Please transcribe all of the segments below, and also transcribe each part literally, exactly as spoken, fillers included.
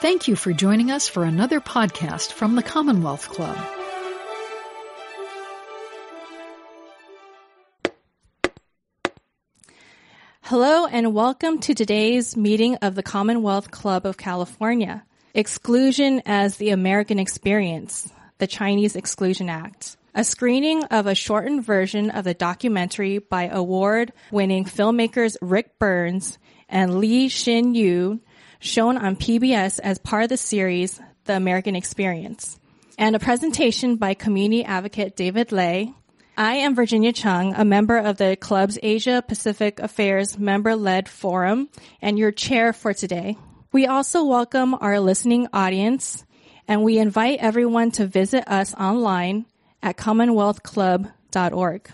Thank you for joining us for another podcast from the Commonwealth Club. Hello and welcome to today's meeting of the Commonwealth Club of California. Exclusion as the American Experience, the Chinese Exclusion Act. A screening of a shortened version of the documentary by award-winning filmmakers Rick Burns and Lee Shin Yu, shown on P B S as part of the series The American Experience. And a presentation by community advocate David Lay. I am Virginia Chung, a member of the club's Asia Pacific Affairs member-led forum, and your chair for today. We also welcome our listening audience, and we invite everyone to visit us online at commonwealth club dot org.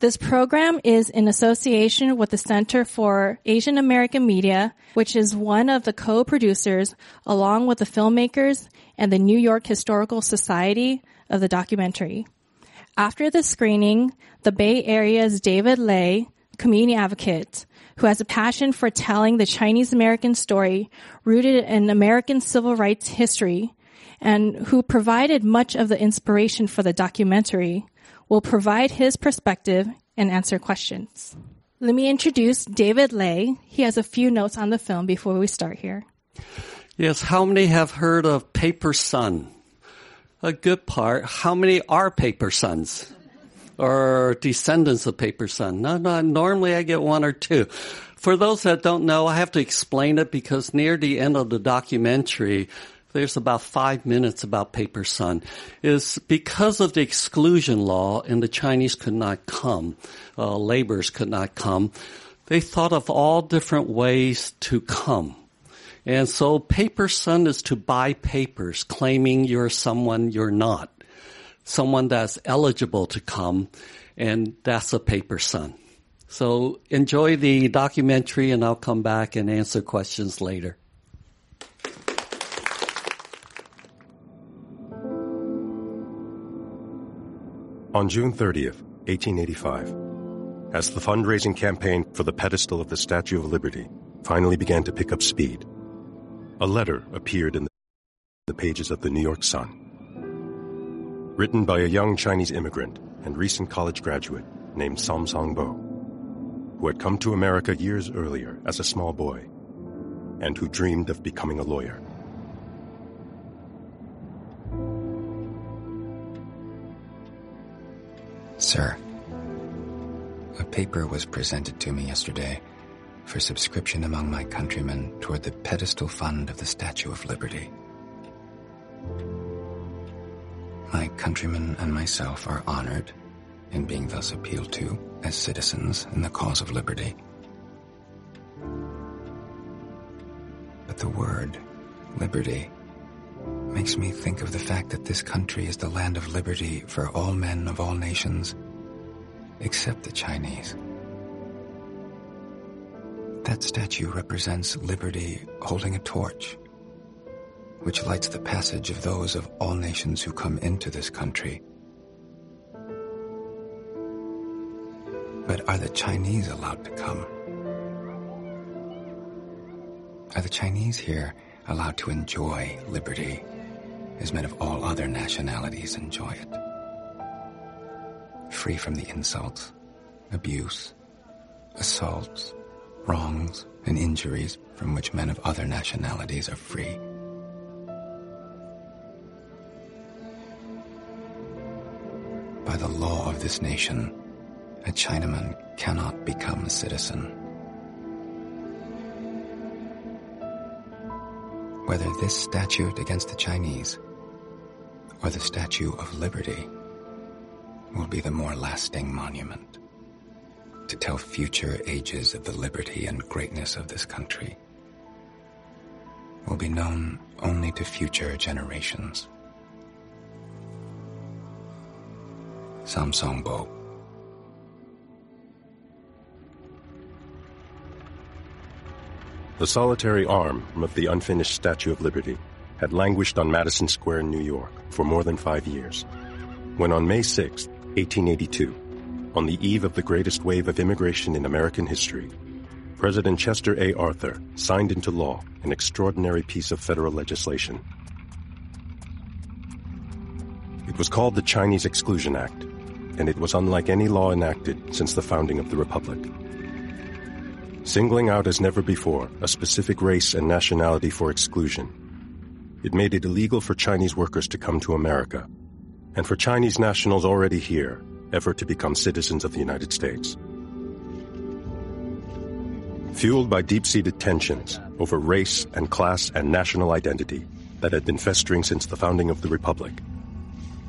This program is in association with the Center for Asian American Media, which is one of the co-producers, along with the filmmakers and the New York Historical Society, of the documentary. After the screening, the Bay Area's David Lay, community advocate, who has a passion for telling the Chinese-American story rooted in American civil rights history and who provided much of the inspiration for the documentary, will provide his perspective and answer questions. Let me introduce David Lay. He has a few notes on the film before we start here. Yes, how many have heard of Paper Sun? A good part. How many are paper sons or descendants of paper son? No, no, normally I get one or two. For those that don't know, I have to explain it because near the end of the documentary, there's about five minutes about paper son. It's because of the exclusion law and the Chinese could not come, uh, laborers could not come. They thought of all different ways to come. And so paper son is to buy papers claiming you're someone you're not, someone that's eligible to come, and that's a paper son. So enjoy the documentary, and I'll come back and answer questions later. On June thirtieth, eighteen eighty-five, as the fundraising campaign for the pedestal of the Statue of Liberty finally began to pick up speed, a letter appeared in the pages of the New York Sun, written by a young Chinese immigrant and recent college graduate named Saum Song Bo, who had come to America years earlier as a small boy and who dreamed of becoming a lawyer. Sir, a paper was presented to me yesterday for subscription among my countrymen toward the pedestal fund of the Statue of Liberty. My countrymen and myself are honored in being thus appealed to as citizens in the cause of liberty. But the word liberty makes me think of the fact that this country is the land of liberty for all men of all nations except the Chinese. That statue represents liberty holding a torch, which lights the passage of those of all nations who come into this country. But are the Chinese allowed to come? Are the Chinese here allowed to enjoy liberty as men of all other nationalities enjoy it? Free from the insults, abuse, assaults, wrongs and injuries from which men of other nationalities are free. By the law of this nation, a Chinaman cannot become a citizen. Whether this statute against the Chinese or the Statue of Liberty will be the more lasting monument to tell future ages of the liberty and greatness of this country will be known only to future generations. Saum Song Bo. The solitary arm of the unfinished Statue of Liberty had languished on Madison Square in New York for more than five years, when on May sixth, eighteen eighty-two, on the eve of the greatest wave of immigration in American history, President Chester A. Arthur signed into law an extraordinary piece of federal legislation. It was called the Chinese Exclusion Act, and it was unlike any law enacted since the founding of the Republic. Singling out as never before a specific race and nationality for exclusion, it made it illegal for Chinese workers to come to America, and for Chinese nationals already here ever to become citizens of the United States. Fueled by deep-seated tensions over race and class and national identity that had been festering since the founding of the Republic,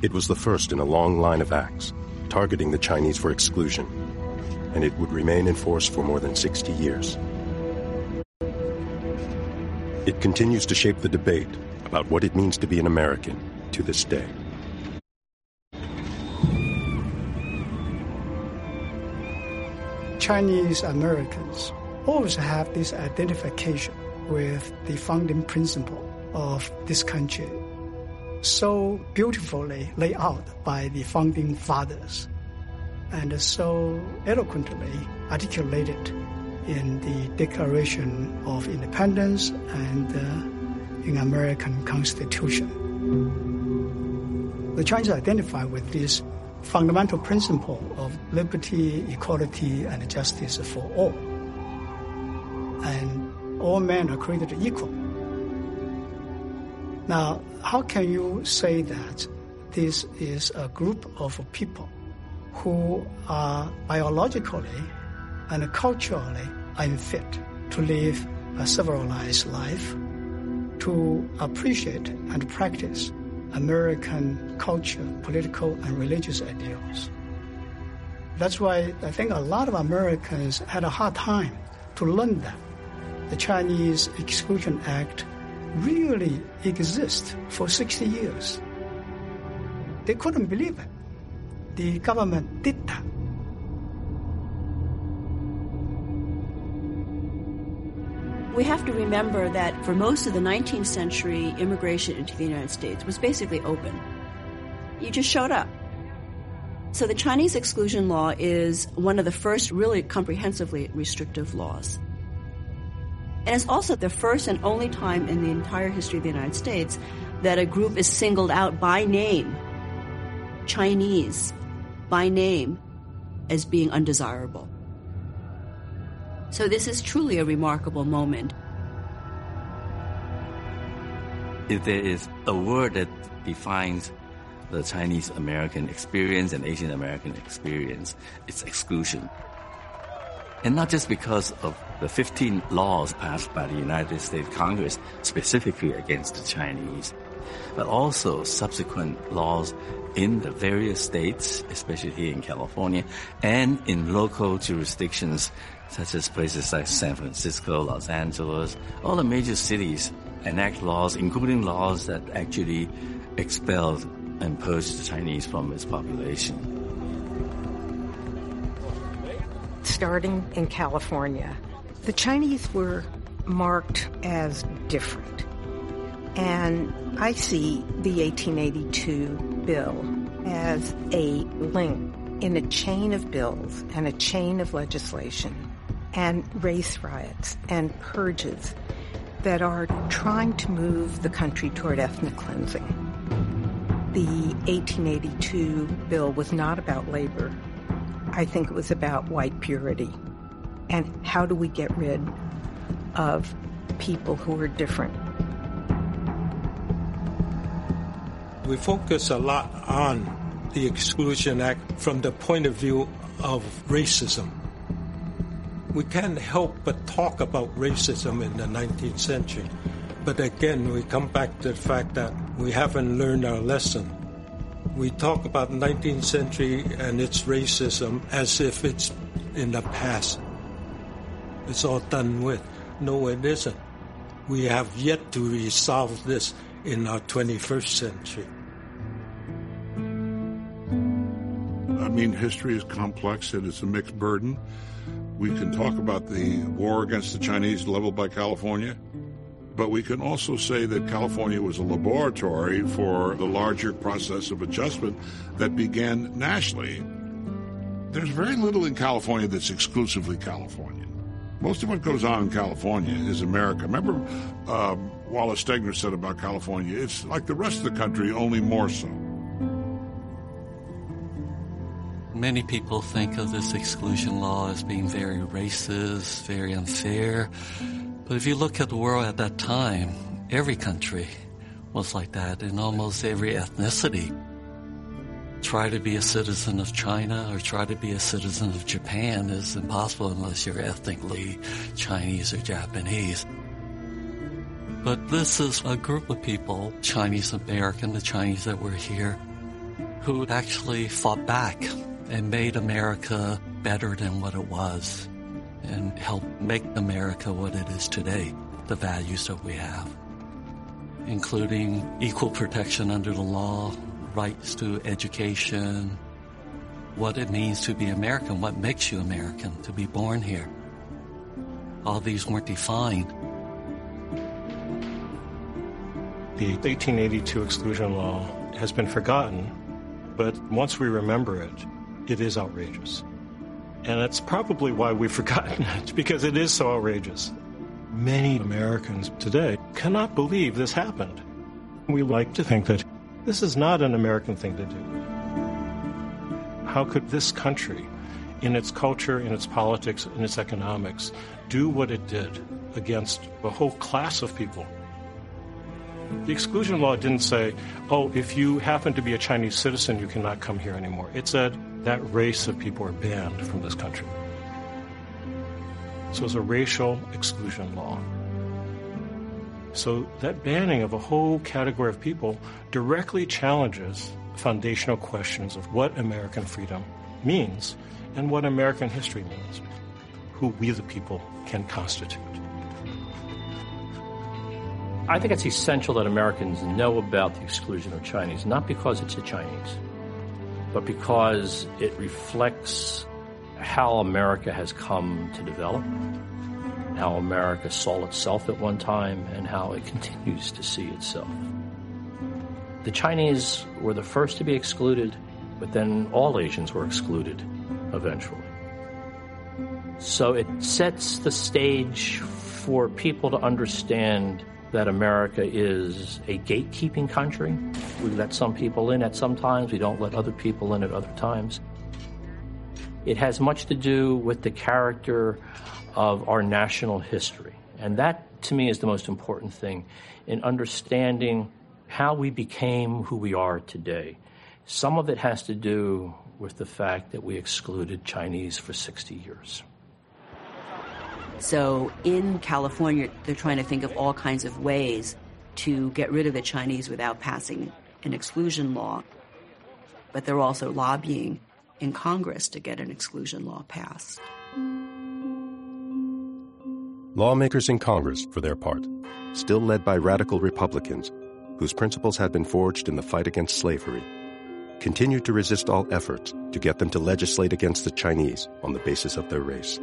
it was the first in a long line of acts targeting the Chinese for exclusion, and it would remain in force for more than sixty years. It continues to shape the debate about what it means to be an American to this day. Chinese Americans always have this identification with the founding principle of this country, so beautifully laid out by the founding fathers and so eloquently articulated in the Declaration of Independence and uh, in American Constitution. The Chinese identify with this fundamental principle of liberty, equality, and justice for all. And all men are created equal. Now, how can you say that this is a group of people who are biologically and culturally unfit to live a civilized life, to appreciate and practice American culture, political, and religious ideals? That's why I think a lot of Americans had a hard time to learn that the Chinese Exclusion Act really exists for sixty years. They couldn't believe it. The government did that. We have to remember that for most of the nineteenth century, immigration into the United States was basically open. You just showed up. So the Chinese exclusion law is one of the first really comprehensively restrictive laws. And it's also the first and only time in the entire history of the United States that a group is singled out by name, Chinese, by name, as being undesirable. So this is truly a remarkable moment. If there is a word that defines the Chinese-American experience and Asian-American experience, it's exclusion. And not just because of the fifteen laws passed by the United States Congress specifically against the Chinese, but also subsequent laws in the various states, especially here in California, and in local jurisdictions such as places like San Francisco, Los Angeles. All the major cities enact laws, including laws that actually expelled and purged the Chinese from its population. Starting in California, the Chinese were marked as different. And I see the eighteen eighty-two bill as a link in a chain of bills and a chain of legislation and race riots and purges that are trying to move the country toward ethnic cleansing. The eighteen eighty-two bill was not about labor. I think it was about white purity and how do we get rid of people who are different. We focus a lot on the Exclusion Act from the point of view of racism. We can't help but talk about racism in the nineteenth century. But again, we come back to the fact that we haven't learned our lesson. We talk about nineteenth century and its racism as if it's in the past. It's all done with. No, it isn't. We have yet to resolve this in our twenty-first century. I mean, history is complex and it's a mixed burden. We can talk about the war against the Chinese leveled by California, but we can also say that California was a laboratory for the larger process of adjustment that began nationally. There's very little in California that's exclusively California. Most of what goes on in California is America. Remember um, Wallace Stegner said about California, it's like the rest of the country, only more so. Many people think of this exclusion law as being very racist, very unfair. But if you look at the world at that time, every country was like that, and almost every ethnicity. Try to be a citizen of China or try to be a citizen of Japan is impossible unless you're ethnically Chinese or Japanese. But this is a group of people, Chinese-American, the Chinese that were here, who actually fought back and made America better than what it was and helped make America what it is today, the values that we have, including equal protection under the law, rights to education, what it means to be American, what makes you American, to be born here. All these weren't defined. The eighteen eighty-two exclusion law has been forgotten, but once we remember it, it is outrageous. And that's probably why we've forgotten it, because it is so outrageous. Many Americans today cannot believe this happened. We like to think that this is not an American thing to do. How could this country, in its culture, in its politics, in its economics, do what it did against a whole class of people? The exclusion law didn't say, oh, if you happen to be a Chinese citizen, you cannot come here anymore. It said that race of people are banned from this country. So it's a racial exclusion law. So that banning of a whole category of people directly challenges foundational questions of what American freedom means and what American history means, who we the people can constitute. I think it's essential that Americans know about the exclusion of Chinese, not because it's the Chinese, but because it reflects how America has come to develop, how America saw itself at one time, and how it continues to see itself. The Chinese were the first to be excluded, but then all Asians were excluded eventually. So it sets the stage for people to understand that America is a gatekeeping country. We let some people in at some times. We don't let other people in at other times. It has much to do with the character of our national history. And that, to me, is the most important thing in understanding how we became who we are today. Some of it has to do with the fact that we excluded Chinese for sixty years. So in California, they're trying to think of all kinds of ways to get rid of the Chinese without passing an exclusion law. But they're also lobbying in Congress to get an exclusion law passed. Lawmakers in Congress, for their part, still led by radical Republicans, whose principles had been forged in the fight against slavery, continued to resist all efforts to get them to legislate against the Chinese on the basis of their race.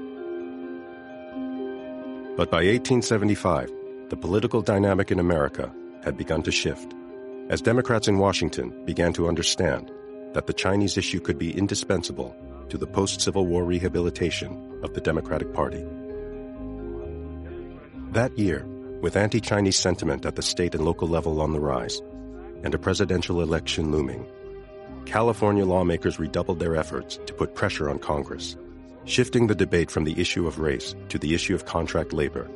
But by eighteen seventy-five, the political dynamic in America had begun to shift, as Democrats in Washington began to understand that the Chinese issue could be indispensable to the post-Civil War rehabilitation of the Democratic Party. That year, with anti-Chinese sentiment at the state and local level on the rise, and a presidential election looming, California lawmakers redoubled their efforts to put pressure on Congress, shifting the debate from the issue of race to the issue of contract labor,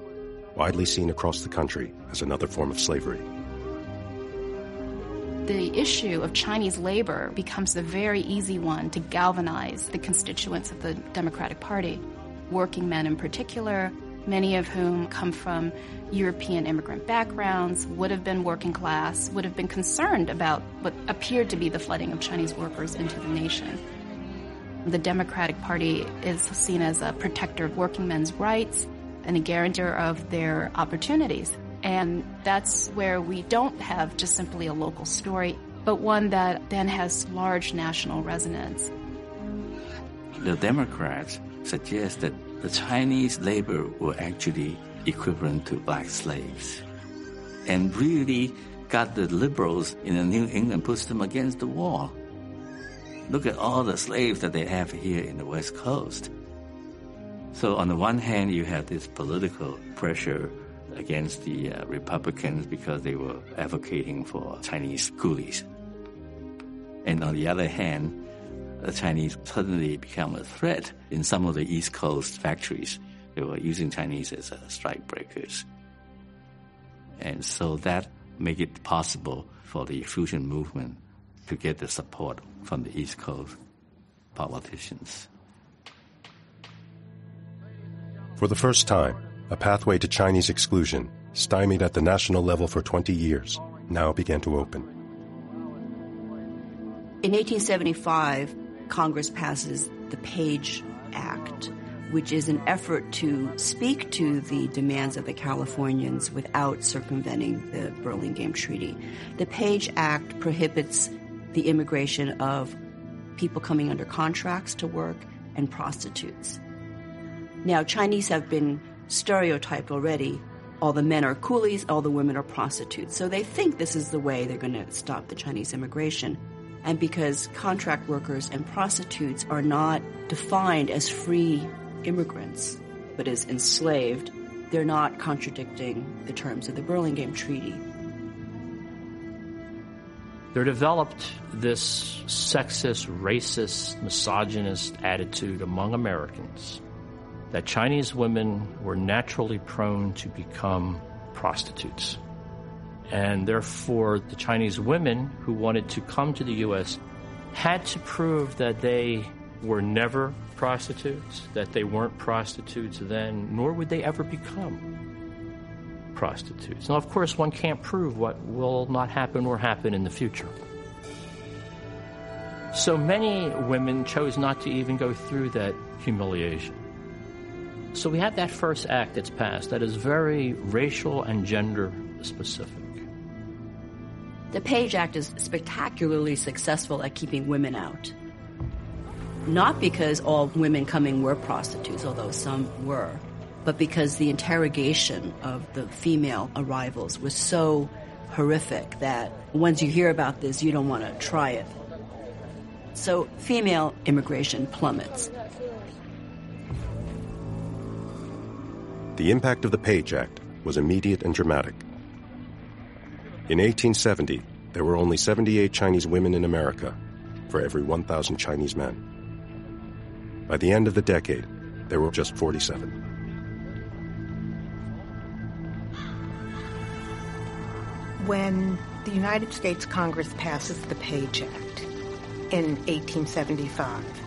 widely seen across the country as another form of slavery. The issue of Chinese labor becomes the very easy one to galvanize the constituents of the Democratic Party, working men in particular, many of whom come from European immigrant backgrounds, would have been working class, would have been concerned about what appeared to be the flooding of Chinese workers into the nation. The Democratic Party is seen as a protector of working men's rights and a guarantor of their opportunities. And that's where we don't have just simply a local story, but one that then has large national resonance. The Democrats suggest that the Chinese labor were actually equivalent to black slaves and really got the liberals in New England, pushed them against the wall. Look at all the slaves that they have here in the West Coast. So on the one hand, you have this political pressure against the uh, Republicans because they were advocating for Chinese coolies. And on the other hand, the Chinese suddenly become a threat in some of the East Coast factories. They were using Chinese as uh, strike breakers. And so that made it possible for the exclusion movement to get the support from the East Coast politicians. For the first time, a pathway to Chinese exclusion, stymied at the national level for twenty years, now began to open. In eighteen seventy-five, Congress passes the Page Act, which is an effort to speak to the demands of the Californians without circumventing the Burlingame Treaty. The Page Act prohibits the immigration of people coming under contracts to work and prostitutes. Now, Chinese have been stereotyped already. All the men are coolies, all the women are prostitutes. So they think this is the way they're going to stop the Chinese immigration. And because contract workers and prostitutes are not defined as free immigrants, but as enslaved, they're not contradicting the terms of the Burlingame Treaty. There developed this sexist, racist, misogynist attitude among Americans that Chinese women were naturally prone to become prostitutes. And therefore, the Chinese women who wanted to come to the U S had to prove that they were never prostitutes, that they weren't prostitutes then, nor would they ever become prostitutes. Now, of course, one can't prove what will not happen or happen in the future. So many women chose not to even go through that humiliation. So we have that first act that's passed that is very racial and gender specific. The Page Act is spectacularly successful at keeping women out. Not because all women coming were prostitutes, although some were, but because the interrogation of the female arrivals was so horrific that once you hear about this, you don't want to try it. So female immigration plummets. The impact of the Page Act was immediate and dramatic. In eighteen seventy, there were only seventy-eight Chinese women in America for every one thousand Chinese men. By the end of the decade, there were just forty-seven. When the United States Congress passes the Page Act in eighteen seventy-five,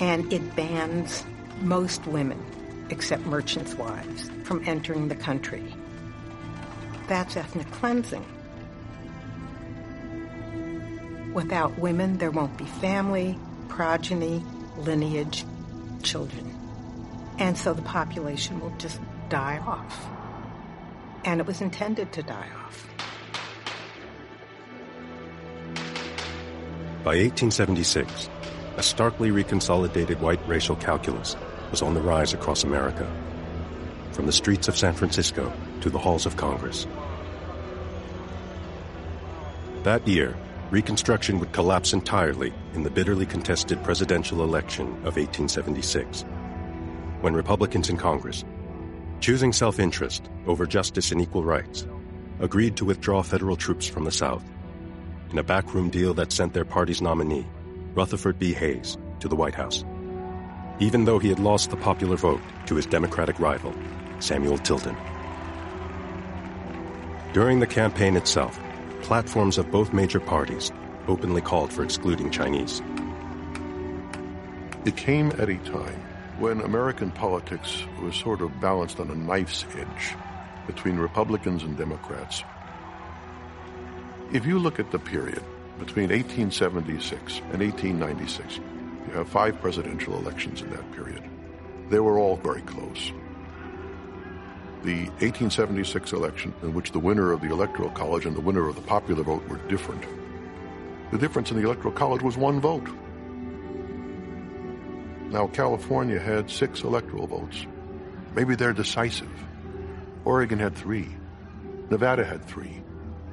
and it bans most women except merchants' wives, from entering the country. That's ethnic cleansing. Without women, there won't be family, progeny, lineage, children. And so the population will just die off. And it was intended to die off. By eighteen seventy-six, a starkly reconsolidated white racial calculus was on the rise across America, from the streets of San Francisco to the halls of Congress. That year, Reconstruction would collapse entirely in the bitterly contested presidential election of eighteen seventy-six, when Republicans in Congress, choosing self-interest over justice and equal rights, agreed to withdraw federal troops from the South in a backroom deal that sent their party's nominee, Rutherford B. Hayes, to the White House, even though he had lost the popular vote to his Democratic rival, Samuel Tilden. During the campaign itself, platforms of both major parties openly called for excluding Chinese. It came at a time when American politics was sort of balanced on a knife's edge between Republicans and Democrats. If you look at the period between eighteen seventy-six and eighteen ninety-six, you have five presidential elections in that period. They were all very close. The eighteen seventy-six election, in which the winner of the Electoral College and the winner of the popular vote were different, the difference in the Electoral College was one vote. Now, California had six electoral votes. Maybe they're decisive. Oregon had three. Nevada had three.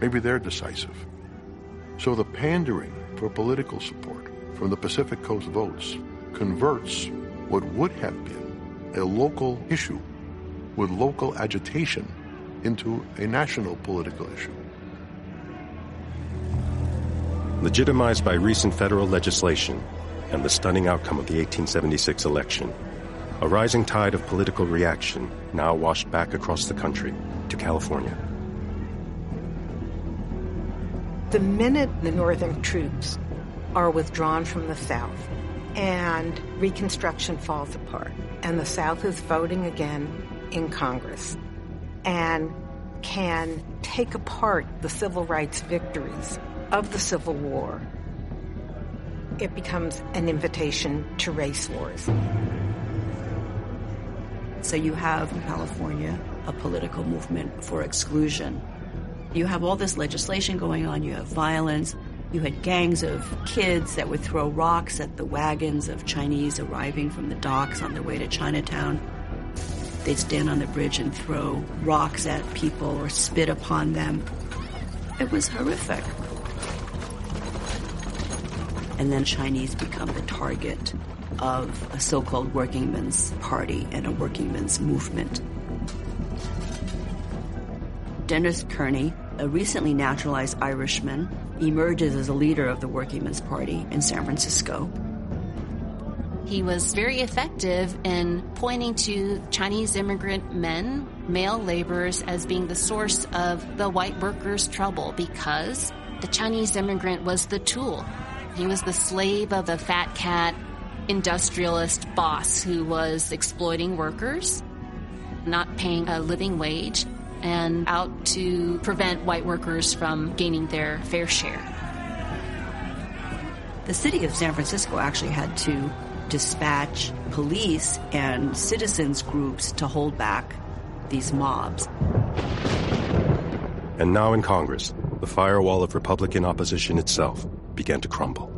Maybe they're decisive. So the pandering for political support from the Pacific Coast votes converts what would have been a local issue with local agitation into a national political issue. Legitimized by recent federal legislation and the stunning outcome of the eighteen seventy-six election, a rising tide of political reaction now washed back across the country to California. The minute the northern troops are withdrawn from the South and Reconstruction falls apart and the South is voting again in Congress and can take apart the civil rights victories of the Civil War, it becomes an invitation to race wars. So you have in California a political movement for exclusion. You have all this legislation going on. You have violence. You had gangs of kids that would throw rocks at the wagons of Chinese arriving from the docks on their way to Chinatown. They'd stand on the bridge and throw rocks at people or spit upon them. It was horrific. And then Chinese become the target of a so-called workingmen's party and a workingmen's movement. Dennis Kearney, a recently naturalized Irishman, emerges as a leader of the Workingmen's Party in San Francisco. He was very effective in pointing to Chinese immigrant men, male laborers, as being the source of the white workers' trouble because the Chinese immigrant was the tool. He was the slave of a fat cat industrialist boss who was exploiting workers, not paying a living wage, and out to prevent white workers from gaining their fair share. The city of San Francisco actually had to dispatch police and citizens groups to hold back these mobs. And now in Congress, the firewall of Republican opposition itself began to crumble.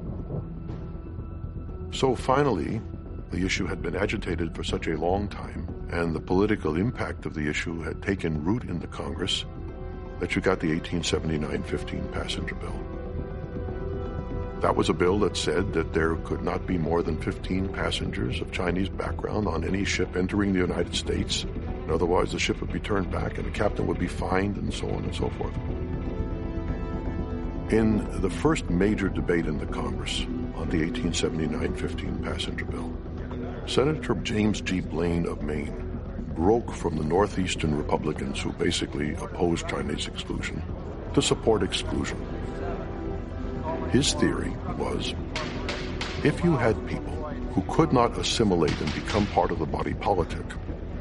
So finally, the issue had been agitated for such a long time, and the political impact of the issue had taken root in the Congress, that you got the eighteen seventy-nine fifteen passenger bill. That was a bill that said that there could not be more than fifteen passengers of Chinese background on any ship entering the United States, and otherwise the ship would be turned back and the captain would be fined and so on and so forth. In the first major debate in the Congress on the eighteen seventy-nine fifteen passenger bill, Senator James G. Blaine of Maine broke from the Northeastern Republicans who basically opposed Chinese exclusion to support exclusion. His theory was, if you had people who could not assimilate and become part of the body politic,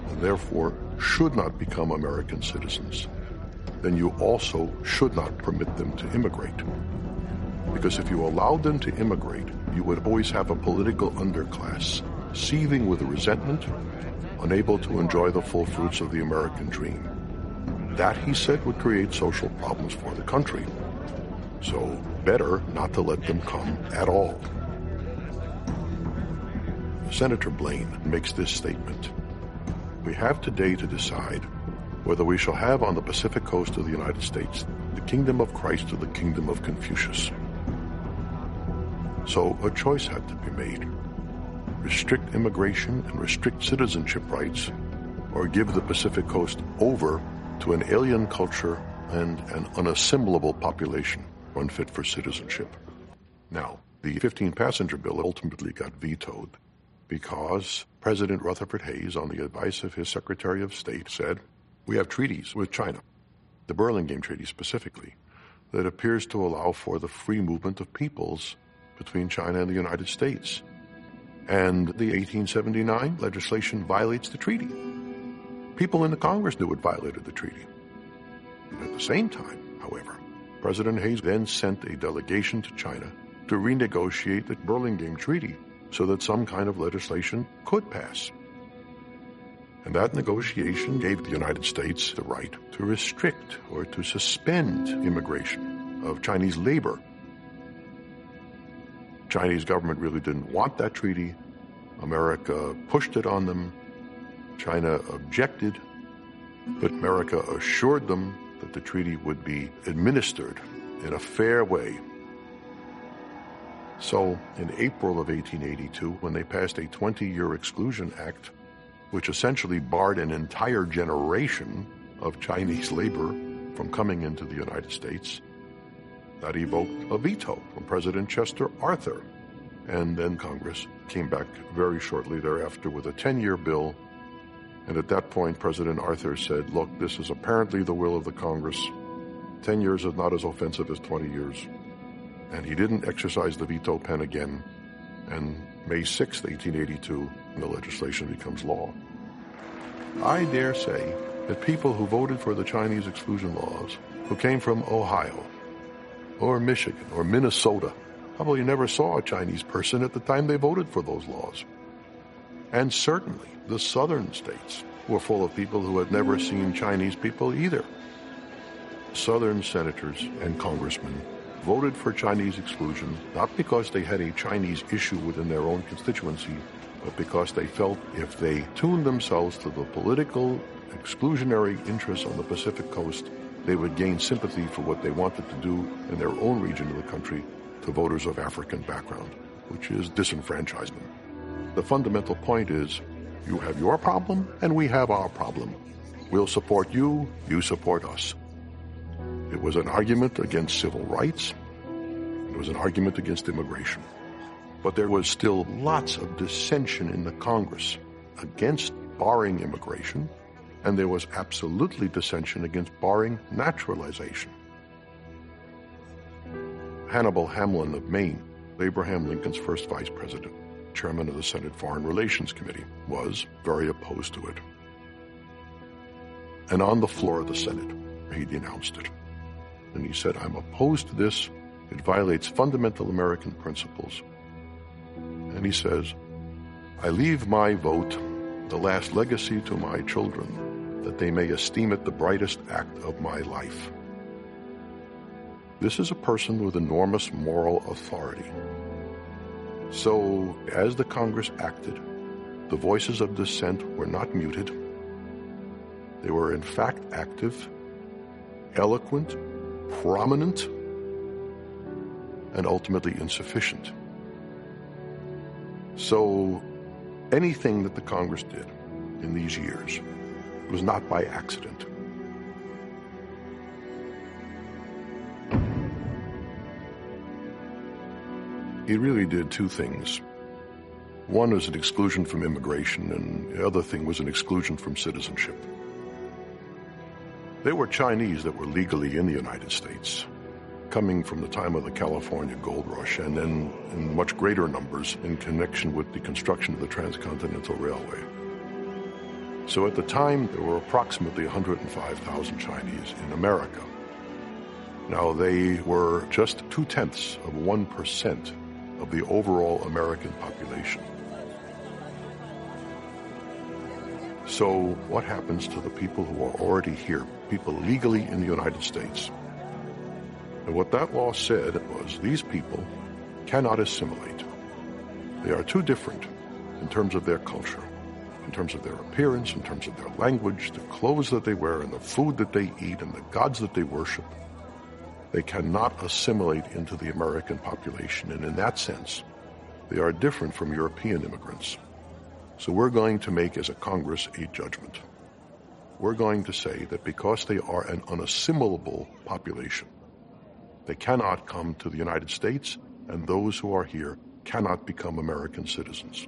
and therefore should not become American citizens, then you also should not permit them to immigrate. Because if you allowed them to immigrate, you would always have a political underclass seething with resentment, unable to enjoy the full fruits of the American dream. That, he said, would create social problems for the country. So better not to let them come at all. Senator Blaine makes this statement. We have today to decide whether we shall have on the Pacific coast of the United States the kingdom of Christ or the kingdom of Confucius. So a choice had to be made. Restrict immigration and restrict citizenship rights, or give the Pacific coast over to an alien culture and an unassimilable population unfit for citizenship. Now, the fifteen passenger bill ultimately got vetoed because President Rutherford Hayes, on the advice of his Secretary of State, said, we have treaties with China, the Burlingame Treaty specifically, that appears to allow for the free movement of peoples between China and the United States. And the eighteen seventy-nine legislation violates the treaty. People in the Congress knew it violated the treaty. And at the same time, however, President Hayes then sent a delegation to China to renegotiate the Burlingame Treaty so that some kind of legislation could pass. And that negotiation gave the United States the right to restrict or to suspend immigration of Chinese labor. Chinese government really didn't want that treaty. America pushed it on them. China objected, but America assured them that the treaty would be administered in a fair way. So in April of eighteen eighty-two, when they passed a twenty-year Exclusion Act, which essentially barred an entire generation of Chinese labor from coming into the United States. That evoked a veto from President Chester Arthur. And then Congress came back very shortly thereafter with a ten-year bill. And at that point, President Arthur said, look, this is apparently the will of the Congress. Ten years is not as offensive as twenty years. And he didn't exercise the veto pen again. And May sixth, eighteen eighty-two, the legislation becomes law. I dare say that people who voted for the Chinese exclusion laws, who came from Ohio, or Michigan, or Minnesota, probably never saw a Chinese person at the time they voted for those laws. And certainly the southern states were full of people who had never seen Chinese people either. Southern senators and congressmen voted for Chinese exclusion, not because they had a Chinese issue within their own constituency, but because they felt if they tuned themselves to the political exclusionary interests on the Pacific coast, they would gain sympathy for what they wanted to do in their own region of the country to voters of African background, which is disenfranchisement. The fundamental point is, you have your problem and we have our problem. We'll support you, you support us. It was an argument against civil rights. It was an argument against immigration. But there was still lots of dissension in the Congress against barring immigration, and there was absolutely dissension against barring naturalization. Hannibal Hamlin of Maine, Abraham Lincoln's first vice president, chairman of the Senate Foreign Relations Committee, was very opposed to it. And on the floor of the Senate, he denounced it. And he said, I'm opposed to this. It violates fundamental American principles. And he says, I leave my vote, the last legacy to my children, that they may esteem it the brightest act of my life. This is a person with enormous moral authority. So, as the Congress acted, the voices of dissent were not muted. They were in fact active, eloquent, prominent, and ultimately insufficient. So, anything that the Congress did in these years was not by accident. It really did two things. One was an exclusion from immigration, and the other thing was an exclusion from citizenship. There were Chinese that were legally in the United States, coming from the time of the California gold rush, and then in much greater numbers in connection with the construction of the Transcontinental Railway. So at the time, there were approximately one hundred five thousand Chinese in America. Now, they were just two-tenths of one percent of the overall American population. So what happens to the people who are already here, people legally in the United States? And what that law said was these people cannot assimilate. They are too different in terms of their culture, in terms of their appearance, in terms of their language, the clothes that they wear, and the food that they eat, and the gods that they worship. They cannot assimilate into the American population, and in that sense, they are different from European immigrants. So we're going to make, as a Congress, a judgment. We're going to say that because they are an unassimilable population, they cannot come to the United States, and those who are here cannot become American citizens.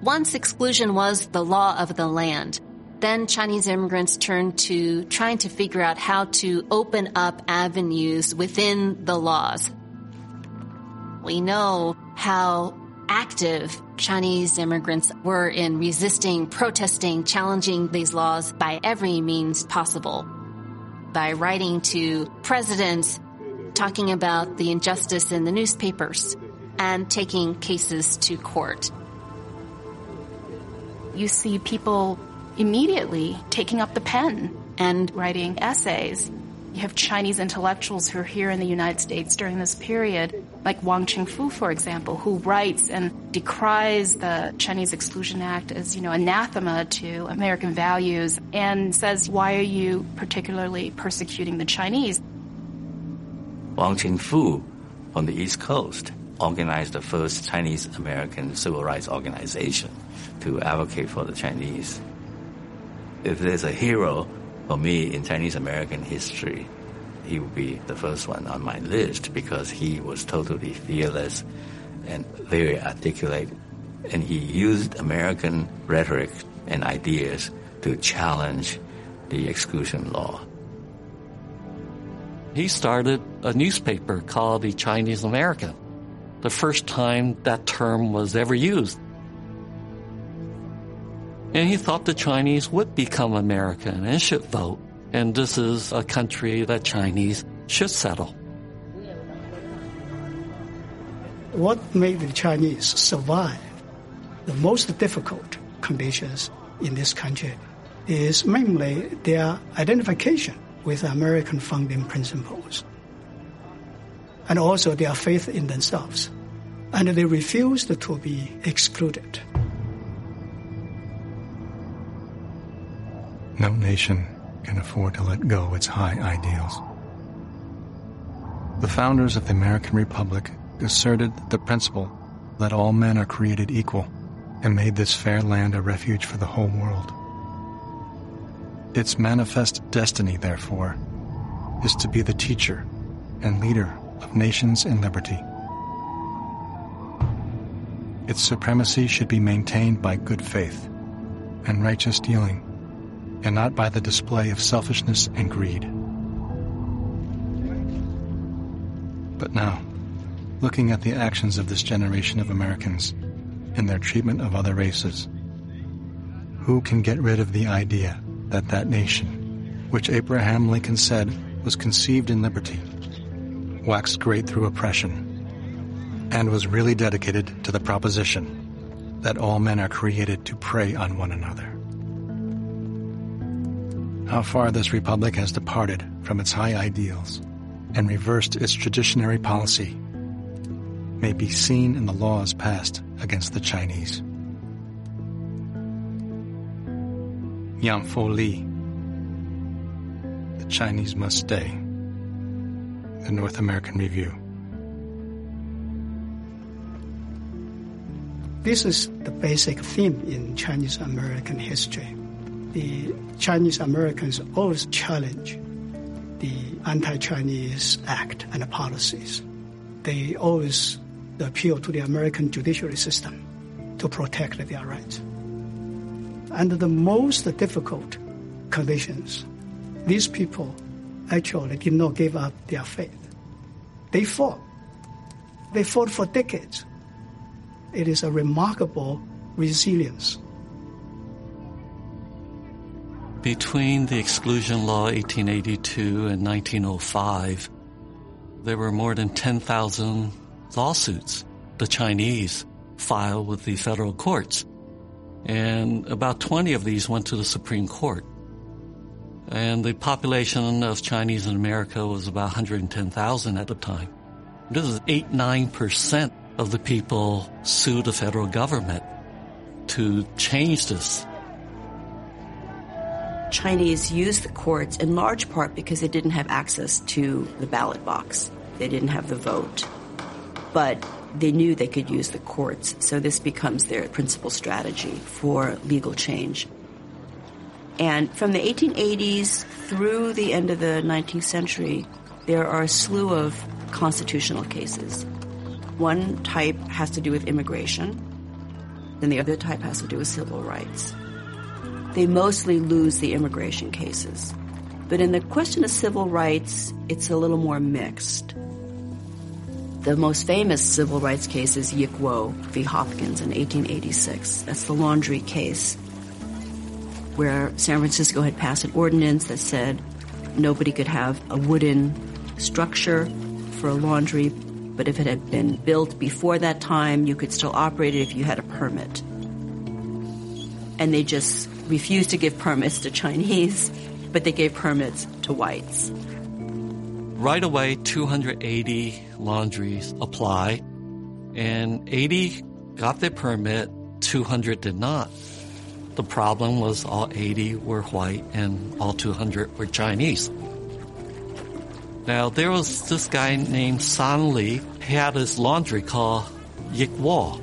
Once exclusion was the law of the land, then Chinese immigrants turned to trying to figure out how to open up avenues within the laws. We know how active Chinese immigrants were in resisting, protesting, challenging these laws by every means possible. By writing to presidents, talking about the injustice in the newspapers, and taking cases to court. You see people immediately taking up the pen and writing essays. You have Chinese intellectuals who are here in the United States during this period, like Wong Ching Foo, for example, who writes and decries the Chinese Exclusion Act as, you know, anathema to American values, and says, why are you particularly persecuting the Chinese? Wong Ching Foo on the East Coast organized the first Chinese-American civil rights organization to advocate for the Chinese. If there's a hero for me in Chinese-American history, he would be the first one on my list because he was totally fearless and very articulate. And he used American rhetoric and ideas to challenge the exclusion law. He started a newspaper called the Chinese American, the first time that term was ever used. And he thought the Chinese would become American and should vote, and this is a country that Chinese should settle. What made the Chinese survive the most difficult conditions in this country is mainly their identification with American founding principles and also their faith in themselves. And they refused to be excluded. No nation can afford to let go its high ideals. The founders of the American Republic asserted the principle that all men are created equal and made this fair land a refuge for the whole world. Its manifest destiny, therefore, is to be the teacher and leader of nations in liberty. Its supremacy should be maintained by good faith and righteous dealing, and not by the display of selfishness and greed. But now, looking at the actions of this generation of Americans and their treatment of other races, who can get rid of the idea that that nation, which Abraham Lincoln said was conceived in liberty, waxed great through oppression, and was really dedicated to the proposition that all men are created to prey on one another? How far this republic has departed from its high ideals and reversed its traditionary policy may be seen in the laws passed against the Chinese. Yang Fo Li, The Chinese Must Stay, The North American Review. This is the basic theme in Chinese-American history. The Chinese Americans always challenge the anti-Chinese act and policies. They always appeal to the American judiciary system to protect their rights. Under the most difficult conditions, these people actually did not give up their faith. They fought. They fought for decades. It is a remarkable resilience. Between the Exclusion Law eighteen eighty-two and nineteen oh five, there were more than ten thousand lawsuits the Chinese filed with the federal courts. And about twenty of these went to the Supreme Court. And the population of Chinese in America was about one hundred ten thousand at the time. This is eight, nine percent of the people sued the federal government to change this. Chinese used the courts in large part because they didn't have access to the ballot box. They didn't have the vote. But they knew they could use the courts, so this becomes their principal strategy for legal change. And from the eighteen eighties through the end of the nineteenth century, there are a slew of constitutional cases. One type has to do with immigration, and the other type has to do with civil rights. They mostly lose the immigration cases. But in the question of civil rights, it's a little more mixed. The most famous civil rights case is Yick Wo v. Hopkins in eighteen eighty-six. That's the laundry case where San Francisco had passed an ordinance that said nobody could have a wooden structure for a laundry, but if it had been built before that time, you could still operate it if you had a permit. And they just refused to give permits to Chinese, but they gave permits to whites. Right away, two hundred eighty laundries apply, and eighty got their permit, two hundred did not. The problem was all eighty were white and all two hundred were Chinese. Now, there was this guy named San Li. He had his laundry called Yick Wo.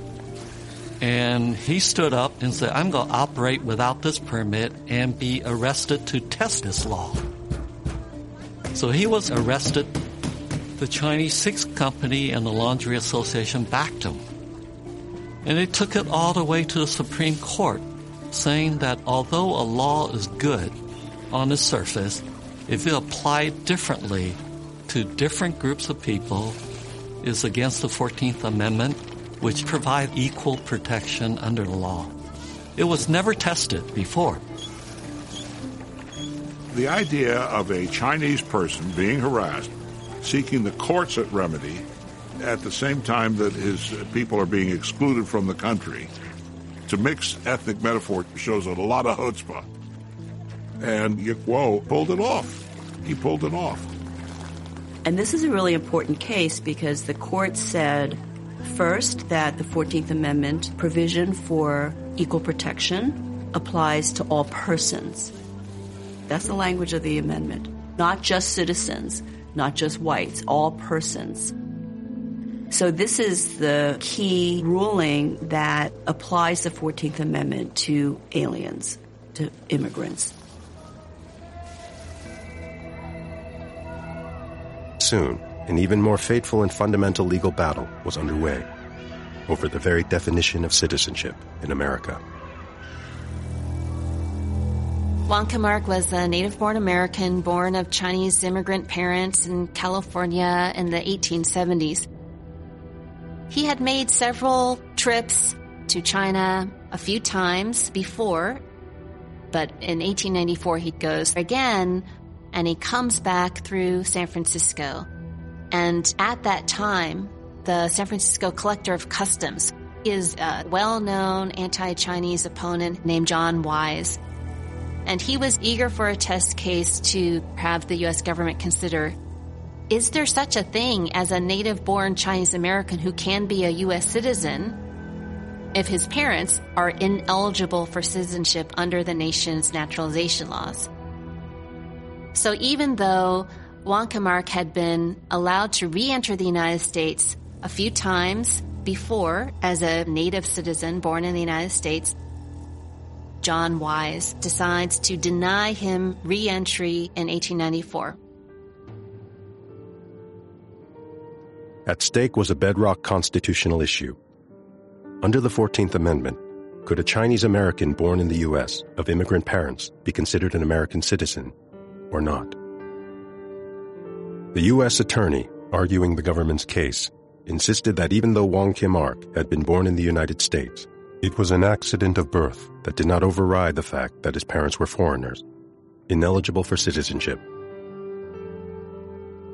And he stood up and said, I'm going to operate without this permit and be arrested to test this law. So he was arrested. The Chinese Six Company and the Laundry Association backed him. And they took it all the way to the Supreme Court, saying that although a law is good on the surface, if it applied differently to different groups of people, is against the fourteenth Amendment, which provide equal protection under the law. It was never tested before. The idea of a Chinese person being harassed, seeking the courts at remedy, at the same time that his people are being excluded from the country, to mix ethnic metaphor shows a lot of chutzpah. And Yick Wo pulled it off. He pulled it off. And this is a really important case because the court said, first, that the fourteenth Amendment provision for equal protection applies to all persons. That's the language of the amendment. Not just citizens, not just whites, all persons. So this is the key ruling that applies the fourteenth Amendment to aliens, to immigrants. Soon, an even more fateful and fundamental legal battle was underway over the very definition of citizenship in America. Wong Kim Ark was a native-born American born of Chinese immigrant parents in California in the eighteen seventies. He had made several trips to China a few times before, but in eighteen ninety-four he goes again, and he comes back through San Francisco. And at that time, the San Francisco Collector of Customs is a well-known anti-Chinese opponent named John Wise. And he was eager for a test case to have the U S government consider, is there such a thing as a native-born Chinese American who can be a U S citizen if his parents are ineligible for citizenship under the nation's naturalization laws? So even though Wong Kim Ark had been allowed to re-enter the United States a few times before as a native citizen born in the United States, John Wise decides to deny him re-entry in eighteen ninety-four. At stake was a bedrock constitutional issue. Under the fourteenth Amendment, could a Chinese American born in the U S of immigrant parents be considered an American citizen or not? The U S attorney, arguing the government's case, insisted that even though Wong Kim Ark had been born in the United States, it was an accident of birth that did not override the fact that his parents were foreigners, ineligible for citizenship.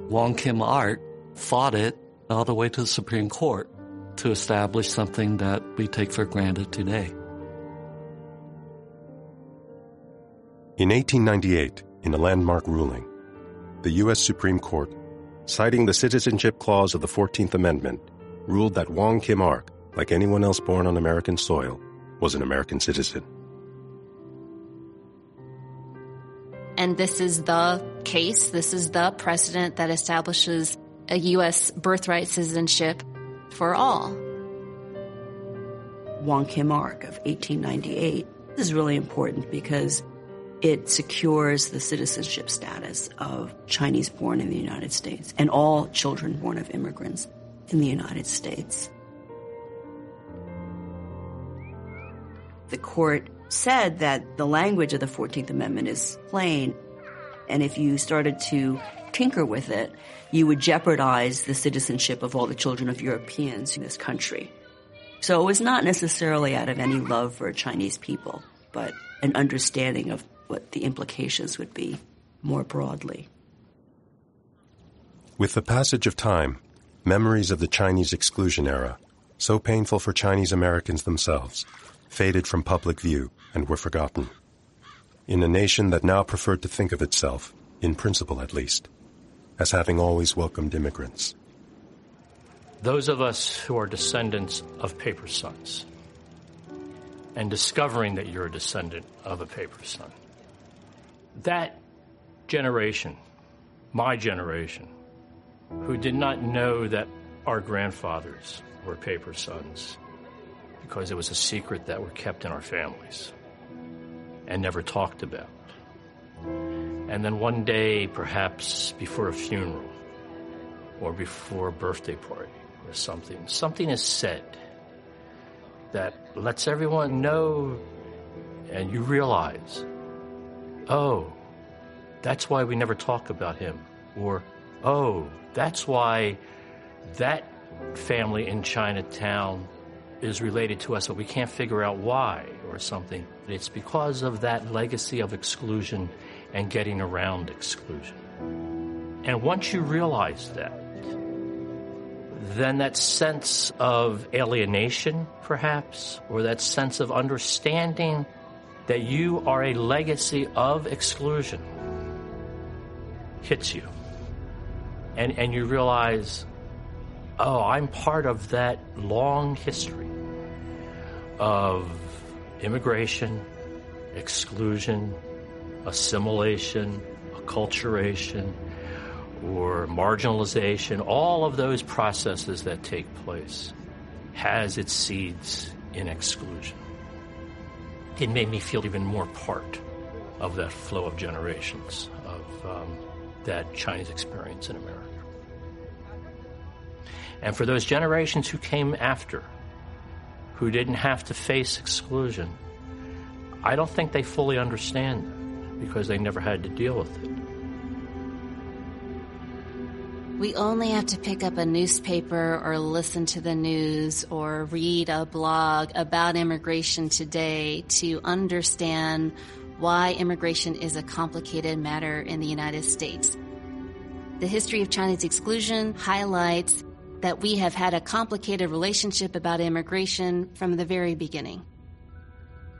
Wong Kim Ark fought it all the way to the Supreme Court to establish something that we take for granted today. In eighteen ninety-eight, in a landmark ruling, the U S Supreme Court, citing the Citizenship Clause of the fourteenth Amendment, ruled that Wong Kim Ark, like anyone else born on American soil, was an American citizen. And this is the case, this is the precedent that establishes a U S birthright citizenship for all. Wong Kim Ark of eighteen ninety-eight is really important because it secures the citizenship status of Chinese born in the United States and all children born of immigrants in the United States. The court said that the language of the fourteenth Amendment is plain, and if you started to tinker with it, you would jeopardize the citizenship of all the children of Europeans in this country. So it was not necessarily out of any love for Chinese people, but an understanding of what the implications would be more broadly. With the passage of time, memories of the Chinese exclusion era, so painful for Chinese Americans themselves, faded from public view and were forgotten. In a nation that now preferred to think of itself, in principle at least, as having always welcomed immigrants. Those of us who are descendants of paper sons, and discovering that you're a descendant of a paper son, that generation, my generation, who did not know that our grandfathers were paper sons because it was a secret that were kept in our families and never talked about. And then one day, perhaps before a funeral or before a birthday party or something, something is said that lets everyone know, and you realize, oh, that's why we never talk about him, or, oh, that's why that family in Chinatown is related to us, but we can't figure out why or something. It's because of that legacy of exclusion and getting around exclusion. And once you realize that, then that sense of alienation, perhaps, or that sense of understanding that you are a legacy of exclusion hits you. And, and you realize, oh, I'm part of that long history of immigration, exclusion, assimilation, acculturation, or marginalization. All of those processes that take place has its seeds in exclusion. It made me feel even more part of that flow of generations of um, that Chinese experience in America. And for those generations who came after, who didn't have to face exclusion, I don't think they fully understand that because they never had to deal with it. We only have to pick up a newspaper or listen to the news or read a blog about immigration today to understand why immigration is a complicated matter in the United States. The history of Chinese exclusion highlights that we have had a complicated relationship about immigration from the very beginning,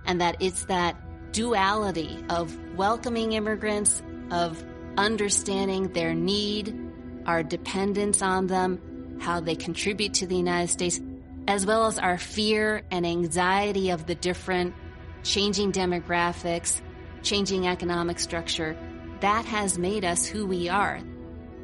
and that it's that duality of welcoming immigrants, of understanding their need, our dependence on them, how they contribute to the United States, as well as our fear and anxiety of the different, changing demographics, changing economic structure. That has made us who we are.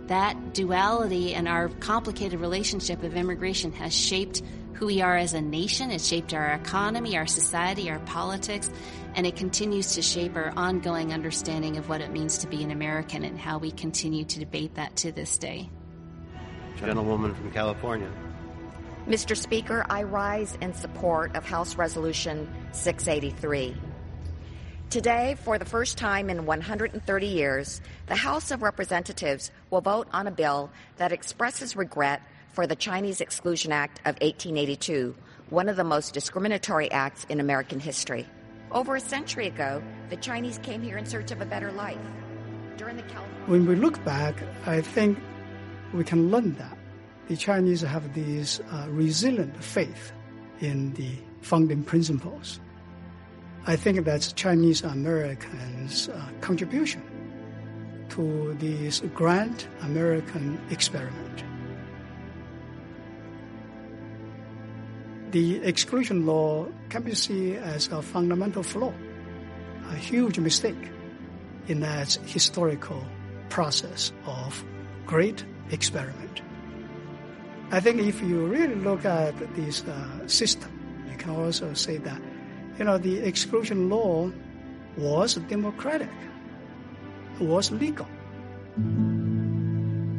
That duality and our complicated relationship of immigration has shaped who we are as a nation. It shaped our economy, our society, our politics, and it continues to shape our ongoing understanding of what it means to be an American and how we continue to debate that to this day. Gentlewoman from California. Mister Speaker, I rise in support of House Resolution six eighty-three. Today, for the first time in one hundred thirty years, the House of Representatives will vote on a bill that expresses regret for the Chinese Exclusion Act of eighteen eighty-two, one of the most discriminatory acts in American history. Over a century ago, the Chinese came here in search of a better life. During the California... When we look back, I think we can learn that the Chinese have this uh, resilient faith in the founding principles. I think that's Chinese Americans' uh, contribution to this grand American experiment. The exclusion law can be seen as a fundamental flaw, a huge mistake in that historical process of great experiment. I think if you really look at this uh, system, you can also say that, you know, the exclusion law was democratic, was legal,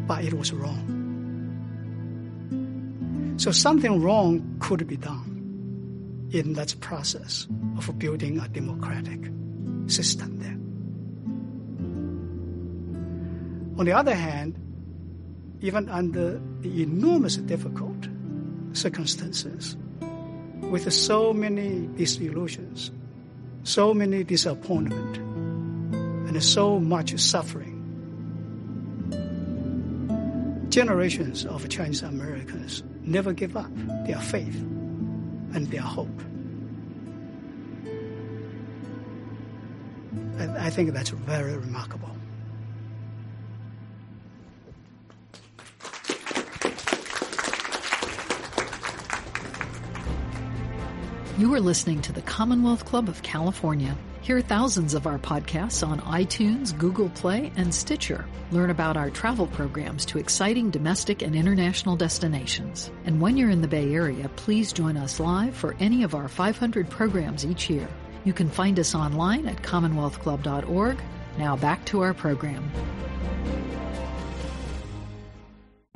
but it was wrong. So something wrong could be done in that process of building a democratic system there. On the other hand, even under the enormous difficult circumstances, with so many disillusions, so many disappointments, and so much suffering, generations of Chinese Americans never give up their faith and their hope. And I think that's very remarkable. You are listening to the Commonwealth Club of California Hear thousands of our podcasts on iTunes, Google Play, and Stitcher. Learn about our travel programs to exciting domestic and international destinations. And when you're in the Bay Area, please join us live for any of our five hundred programs each year. You can find us online at commonwealth club dot org. Now back to our program.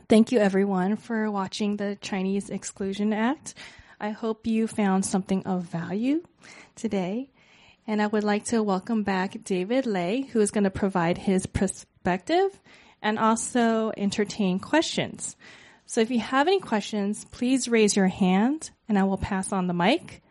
Thank you, everyone, for watching the Chinese Exclusion Act. I hope you found something of value today. And I would like to welcome back David Lay, who is going to provide his perspective and also entertain questions. So if you have any questions, please raise your hand and I will pass on the mic.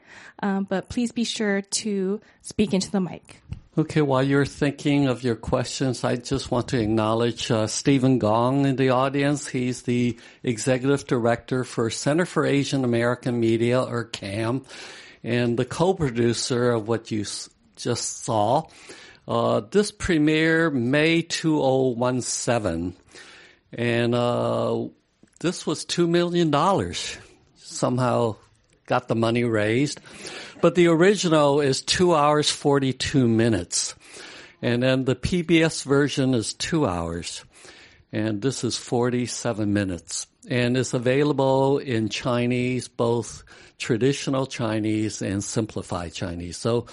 Um, but please be sure to speak into the mic. Okay, while you're thinking of your questions, I just want to acknowledge uh, Stephen Gong in the audience. He's the executive director for Center for Asian American Media, or CAM, and the co-producer of what you s- just saw. Uh, this premiered May two thousand seventeen, and uh, this was two million dollars. Somehow got the money raised. But the original is two hours, forty-two minutes. And then the P B S version is two hours. And this is forty-seven minutes. And it's available in Chinese, both traditional Chinese and simplified Chinese. So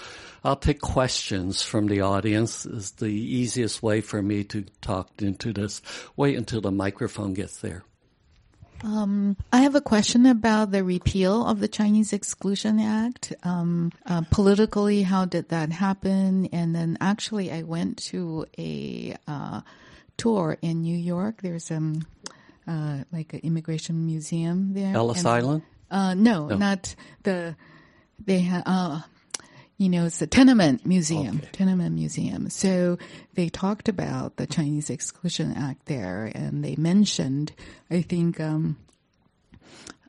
I'll take questions from the audience. It's the easiest way for me to talk into this. Wait until the microphone gets there. Um, I have a question about the repeal of the Chinese Exclusion Act. Um, uh, politically, how did that happen? And then actually, I went to a uh, tour in New York. There's um, uh, like an immigration museum there. Ellis and, Island? Uh, no, no, not the. They ha- uh, You know, it's a tenement museum, okay. tenement museum. So they talked about the Chinese Exclusion Act there, and they mentioned, I think, um,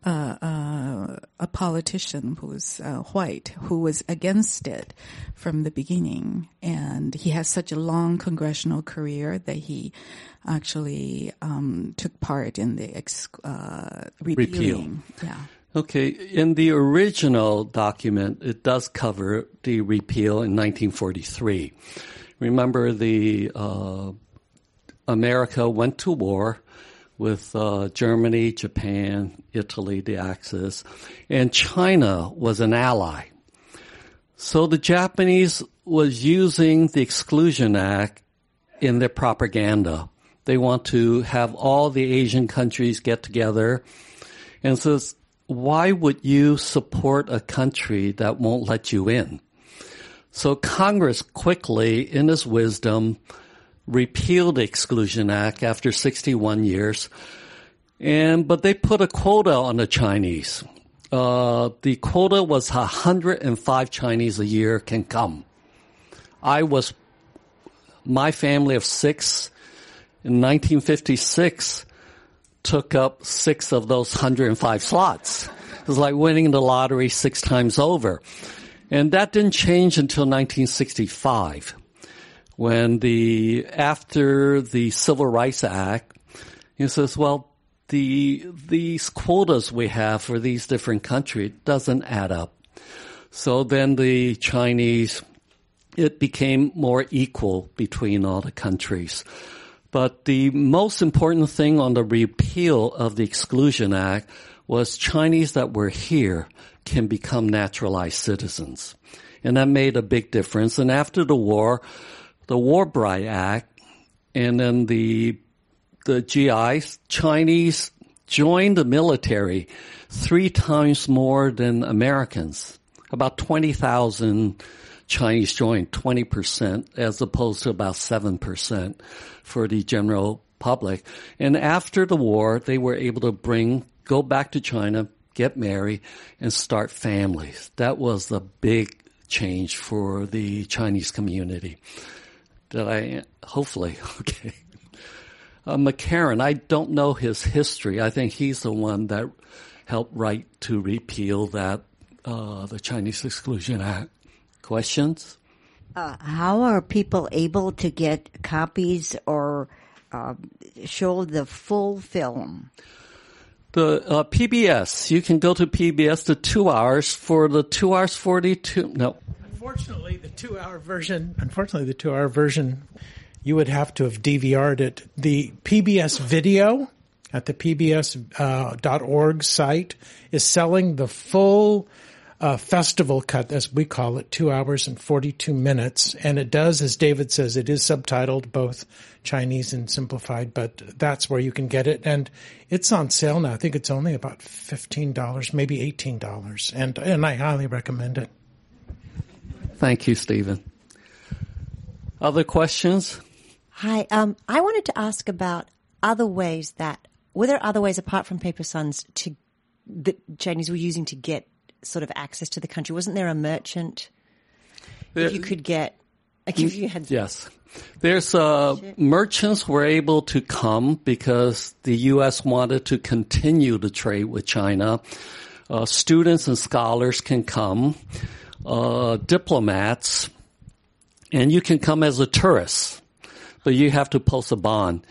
uh, uh, a politician who was uh, white who was against it from the beginning. And he has such a long congressional career that he actually um, took part in the ex- uh, repealing. Repeal. Yeah. Okay, in the original document, it does cover the repeal in nineteen forty-three. Remember, the uh, America went to war with uh, Germany, Japan, Italy, the Axis, and China was an ally. So the Japanese was using the Exclusion Act in their propaganda. They want to have all the Asian countries get together, and so it's why would you support a country that won't let you in? So Congress quickly, in its wisdom, repealed the Exclusion Act after sixty-one years, and but they put a quota on the Chinese. Uh, the quota was one hundred five Chinese a year can come. I was, my family of six, in nineteen fifty-six, took up six of those one hundred five slots. It was like winning the lottery six times over. And that didn't change until nineteen sixty-five, when the, after the Civil Rights Act, he says, well, the, these quotas we have for these different countries doesn't add up. So then the Chinese, it became more equal between all the countries. But the most important thing on the repeal of the Exclusion Act was Chinese that were here can become naturalized citizens. And that made a big difference. And after the war, the Warbright Act and then the the G Is, Chinese joined the military three times more than Americans. About twenty thousand Chinese joined, twenty percent, as opposed to about seven percent for the general public. And after the war, they were able to bring, go back to China, get married, and start families. That was the big change for the Chinese community. Did I, hopefully, okay. Uh, McCarran, I don't know his history. I think he's the one that helped write to repeal that, uh, the Chinese Exclusion Act. Questions? Uh, how are people able to get copies or uh, show the full film? The uh, P B S. You can go to P B S to two hours for the two hours forty-two. No, Unfortunately, the two-hour version. Unfortunately, the two-hour version. You would have to have D V R'd it. The P B S video at the P B S dot org uh, site is selling the full uh, festival cut, as we call it, two hours and forty-two minutes, and it does, as David says, it is subtitled, both Chinese and simplified. But that's where you can get it, and it's on sale now. I think it's only about fifteen dollars, maybe eighteen dollars, and and I highly recommend it. Thank you, Stephen. Other questions? Hi. Um, I wanted to ask about other ways that – were there other ways apart from paper suns to, that Chinese were using to get sort of access to the country? Wasn't there a merchant there, if you could get like – if you had – Yes. There's uh, – merchants were able to come because the U S wanted to continue to trade with China. Uh, students and scholars can come. Uh, diplomats – and you can come as a tourist, but you have to post a bond.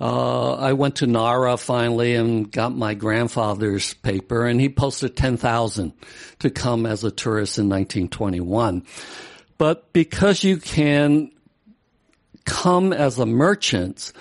Uh, I went to NARA finally and got my grandfather's paper, and he posted ten thousand to come as a tourist in nineteen twenty-one. But because you can come as a merchant,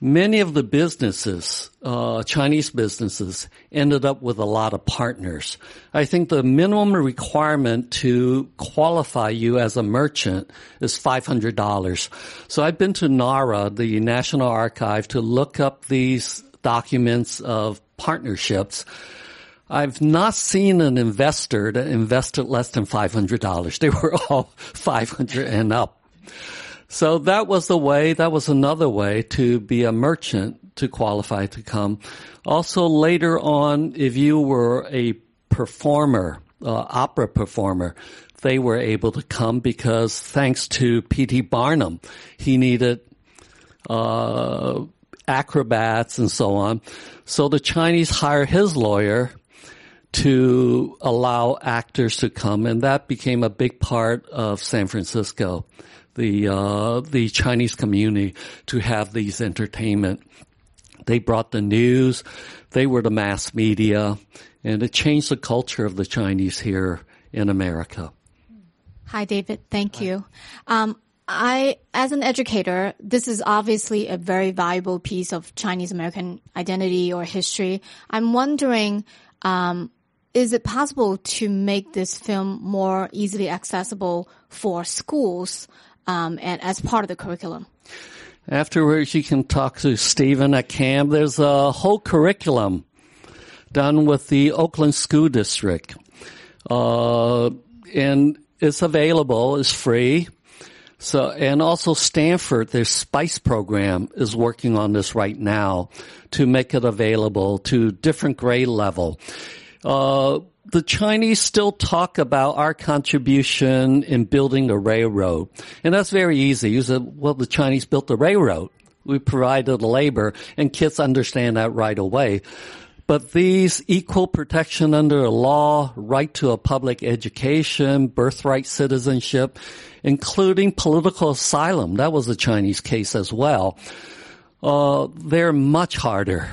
many of the businesses, uh, Chinese businesses, ended up with a lot of partners. I think the minimum requirement to qualify you as a merchant is five hundred dollars. So I've been to NARA, the National Archive, to look up these documents of partnerships. I've not seen an investor that invested less than five hundred dollars. They were all five hundred dollars and up. So that was the way, that was another way to be a merchant to qualify to come. Also later on, if you were a performer, uh, opera performer, they were able to come because thanks to P T Barnum, he needed, uh, acrobats and so on. So the Chinese hired his lawyer to allow actors to come, and that became a big part of San Francisco. The, uh, the Chinese community to have these entertainment. They brought the news. They were the mass media. And it changed the culture of the Chinese here in America. Hi, David. Thank Hi. you. Um, I, as an educator, this is obviously a very valuable piece of Chinese American identity or history. I'm wondering, um, is it possible to make this film more easily accessible for schools? Um, and as part of the curriculum. Afterwards, you can talk to Stephen at camp. There's a whole curriculum done with the Oakland School District. Uh, and it's available, it's free. So, and also Stanford, their SPICE program is working on this right now to make it available to different grade level. Uh, The Chinese still talk about our contribution in building the railroad. And that's very easy. You said, well, the Chinese built the railroad. We provided labor, and kids understand that right away. But these equal protection under the law, right to a public education, birthright citizenship, including political asylum, that was a Chinese case as well, uh, they're much harder.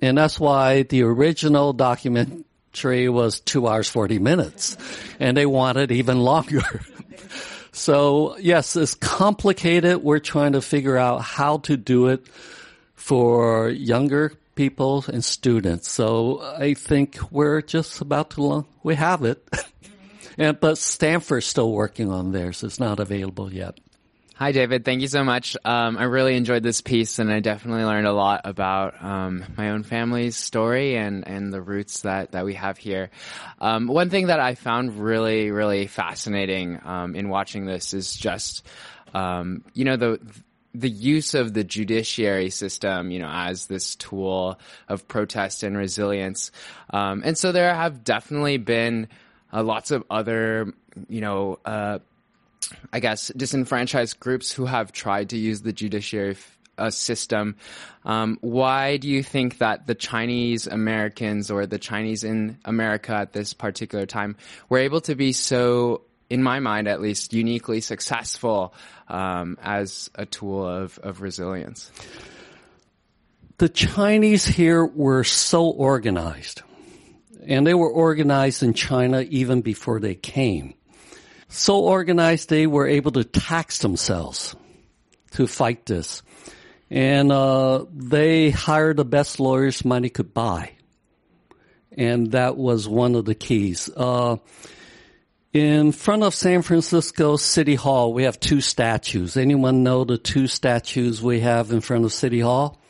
And that's why the original document tree was two hours, forty minutes, and they wanted even longer. So, yes, it's complicated. We're trying to figure out how to do it for younger people and students. So I think we're just about to launch. We have it. and But Stanford's still working on theirs. So it's not available yet. Hi, David. Thank you so much. Um, I really enjoyed this piece, and I definitely learned a lot about um, my own family's story and, and the roots that, that we have here. Um, one thing that I found really, really fascinating um, in watching this is just, um, you know, the the use of the judiciary system, you know, as this tool of protest and resilience. Um, and so there have definitely been uh, lots of other, you know, uh I guess, disenfranchised groups who have tried to use the judiciary f- uh, system. Um, why do you think that the Chinese Americans or the Chinese in America at this particular time were able to be so, in my mind at least, uniquely successful um, as a tool of, of resilience? The Chinese here were so organized, and they were organized in China even before they came. so organized they were able to tax themselves to fight this. And uh, they hired the best lawyers money could buy. And that was one of the keys. Uh, in front of San Francisco City Hall, we have two statues. Anyone know the two statues we have in front of City Hall?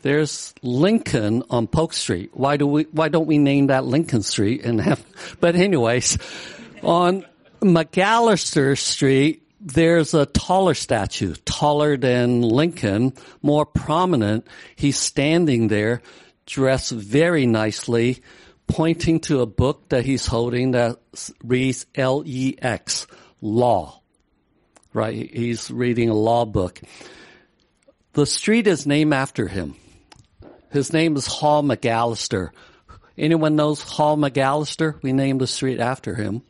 There's Lincoln on Polk Street. Why do we, why don't we name that Lincoln Street and have, but anyways, on McAllister Street, there's a taller statue, taller than Lincoln, more prominent. He's standing there, dressed very nicely, pointing to a book that he's holding that reads L E X, law, right? He's reading a law book. The street is named after him. His name is Hall McAllister. Anyone knows Hall McAllister? We named the street after him.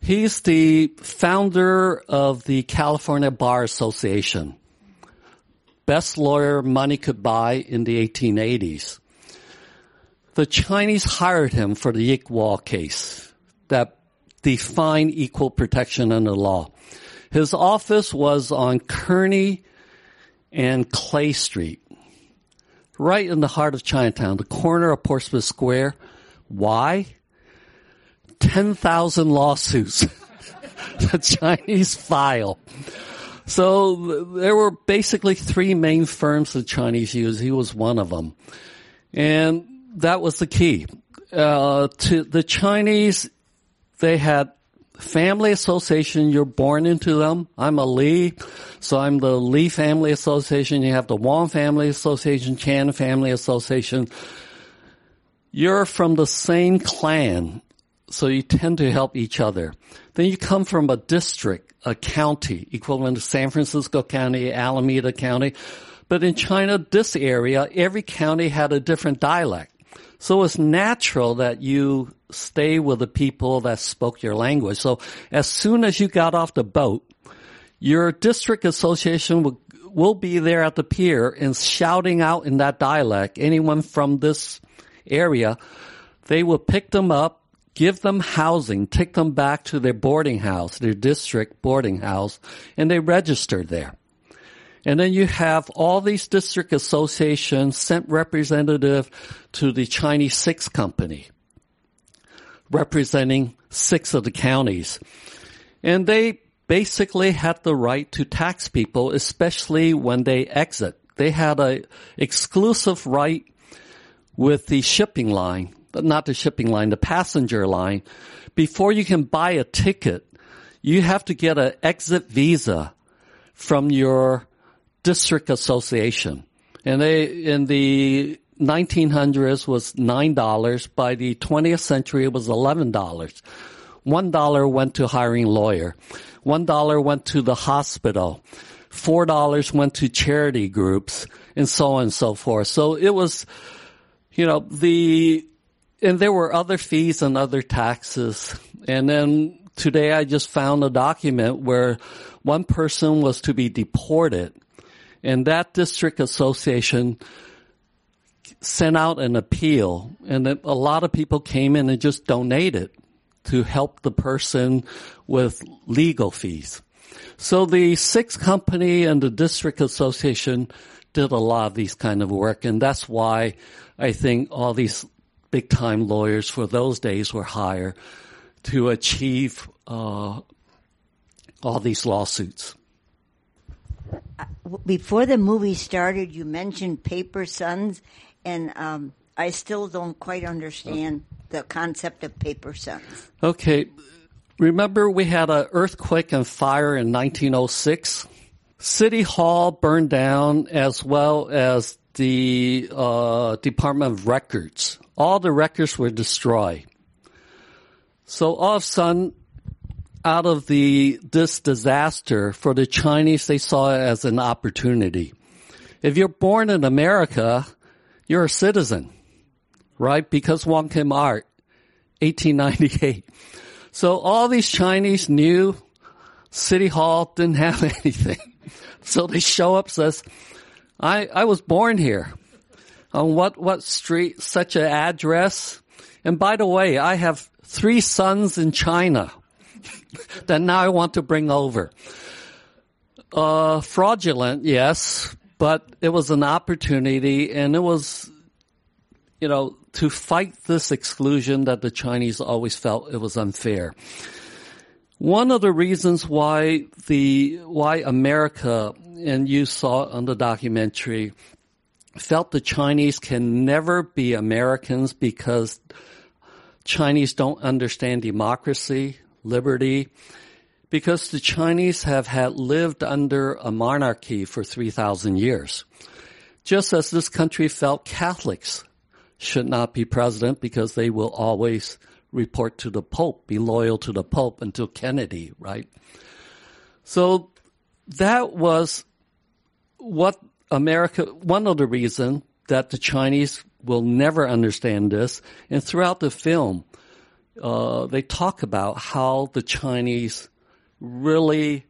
He's the founder of the California Bar Association. Best lawyer money could buy in the eighteen eighties. The Chinese hired him for the Yick Wo case that defined equal protection under law. His office was on Kearney and Clay Street, right in the heart of Chinatown, the corner of Portsmouth Square. Why? ten thousand lawsuits the Chinese file. So there were basically three main firms the Chinese used. He was one of them. And that was the key. Uh, to the Chinese, they had family association, you're born into them. I'm a Lee, so I'm the Lee Family Association. You have the Wong Family Association, Chan Family Association. You're from the same clan, so you tend to help each other. Then you come from a district, a county, equivalent to San Francisco County, Alameda County. But in China, this area, every county had a different dialect. So it's natural that you stay with the people that spoke your language. So as soon as you got off the boat, your district association will, will be there at the pier and shouting out in that dialect, anyone from this area, they will pick them up, give them housing, take them back to their boarding house, their district boarding house, and they register there. And then you have all these district associations sent representative to the Chinese Six Company, representing six of the counties. And they basically had the right to tax people, especially when they exit. They had a exclusive right with the shipping line, not the shipping line, the passenger line. Before you can buy a ticket, you have to get an exit visa from your district association. And they, in the nineteen hundreds, was nine dollars. By the twentieth century, it was eleven dollars. One dollar went to hiring a lawyer. One dollar went to the hospital. Four dollars went to charity groups, and so on and so forth. So it was, you know, the, and there were other fees and other taxes. And then today I just found a document where one person was to be deported, and that district association sent out an appeal, and a lot of people came in and just donated to help the person with legal fees. So the Six Company and the district association did a lot of these kind of work, and that's why I think all these big-time lawyers for those days were hired to achieve uh, all these lawsuits. Before the movie started, you mentioned paper sons. And um, I still don't quite understand the concept of paper sons. Okay. Remember we had an earthquake and fire in nineteen oh six? City Hall burned down, as well as the uh, Department of Records. All the records were destroyed. So all of a sudden, out of the this disaster, for the Chinese, they saw it as an opportunity. If you're born in America, you're a citizen, right? Because Wong Kim Ark, eighteen ninety-eight. So all these Chinese knew City Hall didn't have anything. So they show up, says, I, I was born here. On what, what street, such an address? And by the way, I have three sons in China. that now I want to bring over. Uh, fraudulent, yes, but it was an opportunity, and it was, you know, to fight this exclusion that the Chinese always felt it was unfair. One of the reasons why the why America, and you saw it on the documentary, felt the Chinese can never be Americans because Chinese don't understand democracy, liberty, because the Chinese have had lived under a monarchy for three thousand years. Just as this country felt Catholics should not be president because they will always report to the Pope, be loyal to the Pope until Kennedy, right? So that was what America, one of the reasons that the Chinese will never understand this. And throughout the film, uh, they talk about how the Chinese really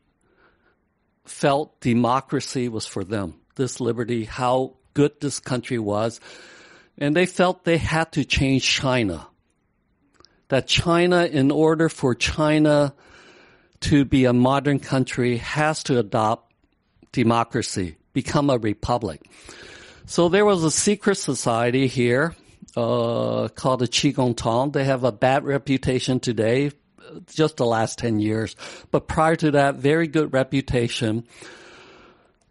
felt democracy was for them, this liberty, how good this country was. And they felt they had to change China. That China, in order for China to be a modern country, has to adopt democracy, become a republic. So there was a secret society here uh, called the Qigong Tong. They have a bad reputation today, just the last ten years. But prior to that, very good reputation.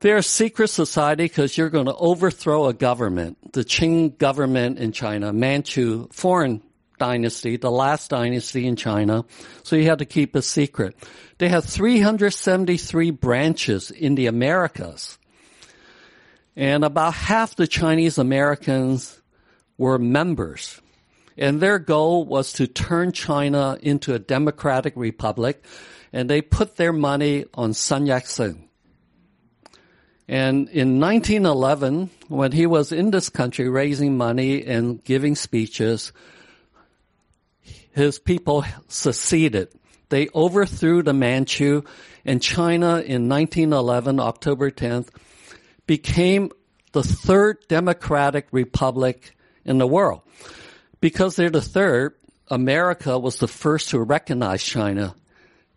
They're a secret society because you're going to overthrow a government, the Qing government in China, Manchu, foreign dynasty, the last dynasty in China, so you had to keep it secret. They had three hundred seventy-three branches in the Americas, and about half the Chinese Americans were members, and their goal was to turn China into a democratic republic, and they put their money on Sun Yat-sen. And in nineteen eleven, when he was in this country raising money and giving speeches, his people seceded. They overthrew the Manchu, and China in nineteen eleven, October tenth, became the third democratic republic in the world. Because they're the third, America was the first to recognize China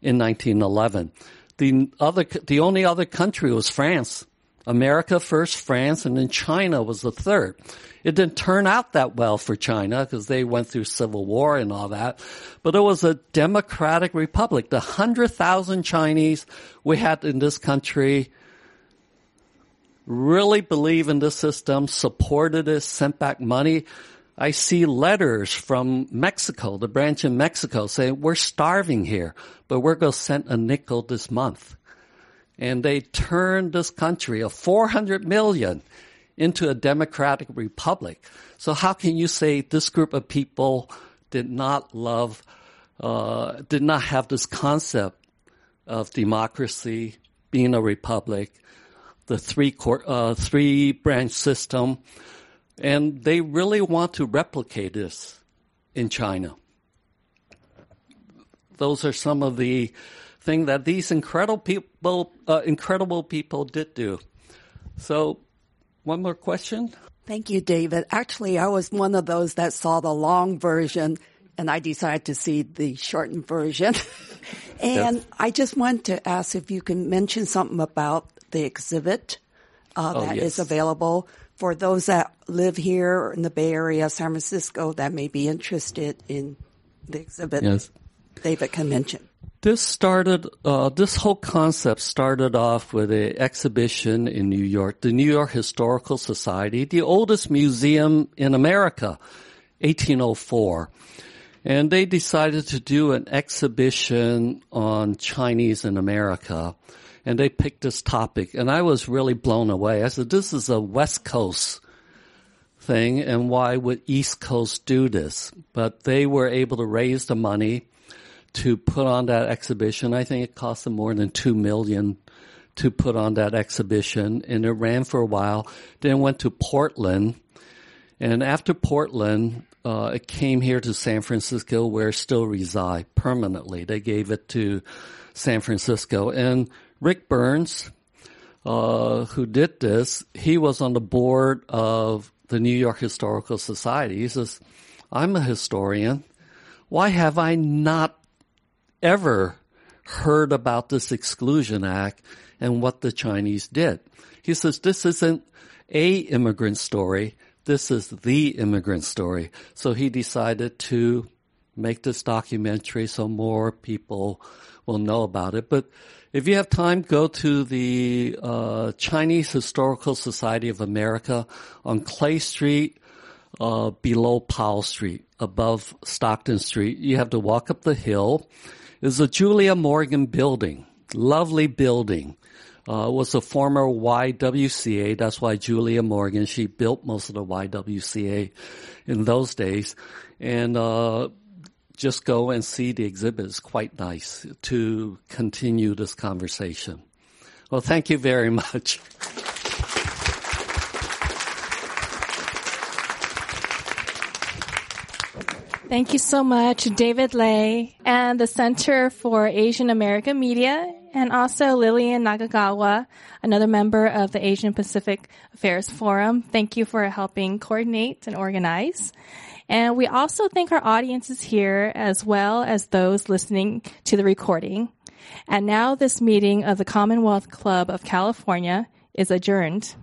in nineteen eleven. The other, the only other country was France. America first, France, and then China was the third. It didn't turn out that well for China because they went through civil war and all that. But it was a democratic republic. The one hundred thousand Chinese we had in this country really believe in this system, supported it, sent back money. I see letters from Mexico, the branch in Mexico, saying, we're starving here, but we're going to send a nickel this month. And they turned this country of four hundred million into a democratic republic. So how can you say this group of people did not love, uh, did not have this concept of democracy, being a republic, the three court, uh, three branch system? And they really want to replicate this in China. Those are some of the thing that these incredible people, uh, incredible people did do. So one more question. Thank you, David. Actually, I was one of those that saw the long version, and I decided to see the shortened version. And yes. I just wanted to ask if you can mention something about the exhibit uh, oh, that yes. is available for those that live here in the Bay Area, San Francisco, that may be interested in the exhibit yes. David can mention. This started, uh, this whole concept started off with an exhibition in New York, the New York Historical Society, the oldest museum in America, eighteen oh four. And they decided to do an exhibition on Chinese in America. And they picked this topic. And I was really blown away. I said, this is a West Coast thing, and why would East Coast do this? But they were able to raise the money to put on that exhibition. I think it cost them more than two million dollars to put on that exhibition, and it ran for a while. Then went to Portland, and after Portland, uh, it came here to San Francisco, where it still resides permanently. They gave it to San Francisco. And Rick Burns, uh, who did this, he was on the board of the New York Historical Society. He says, I'm a historian. Why have I not ever heard about this Exclusion Act and what the Chinese did. He says this isn't a immigrant story. This is the immigrant story. So he decided to make this documentary so more people will know about it. But if you have time, go to the uh, Chinese Historical Society of America on Clay Street, uh, below Powell Street, above Stockton Street. You have to walk up the hill. It's a Julia Morgan building, lovely building. Uh, was a former Y W C A. That's why Julia Morgan, she built most of the Y W C A in those days. And uh just go and see the exhibit. It's quite nice to continue this conversation. Well, thank you very much. Thank you so much, David Lay and the Center for Asian American Media, and also Lillian Nakagawa, another member of the Asian Pacific Affairs Forum. Thank you for helping coordinate and organize. And we also thank our audiences here as well as those listening to the recording. And now this meeting of the Commonwealth Club of California is adjourned.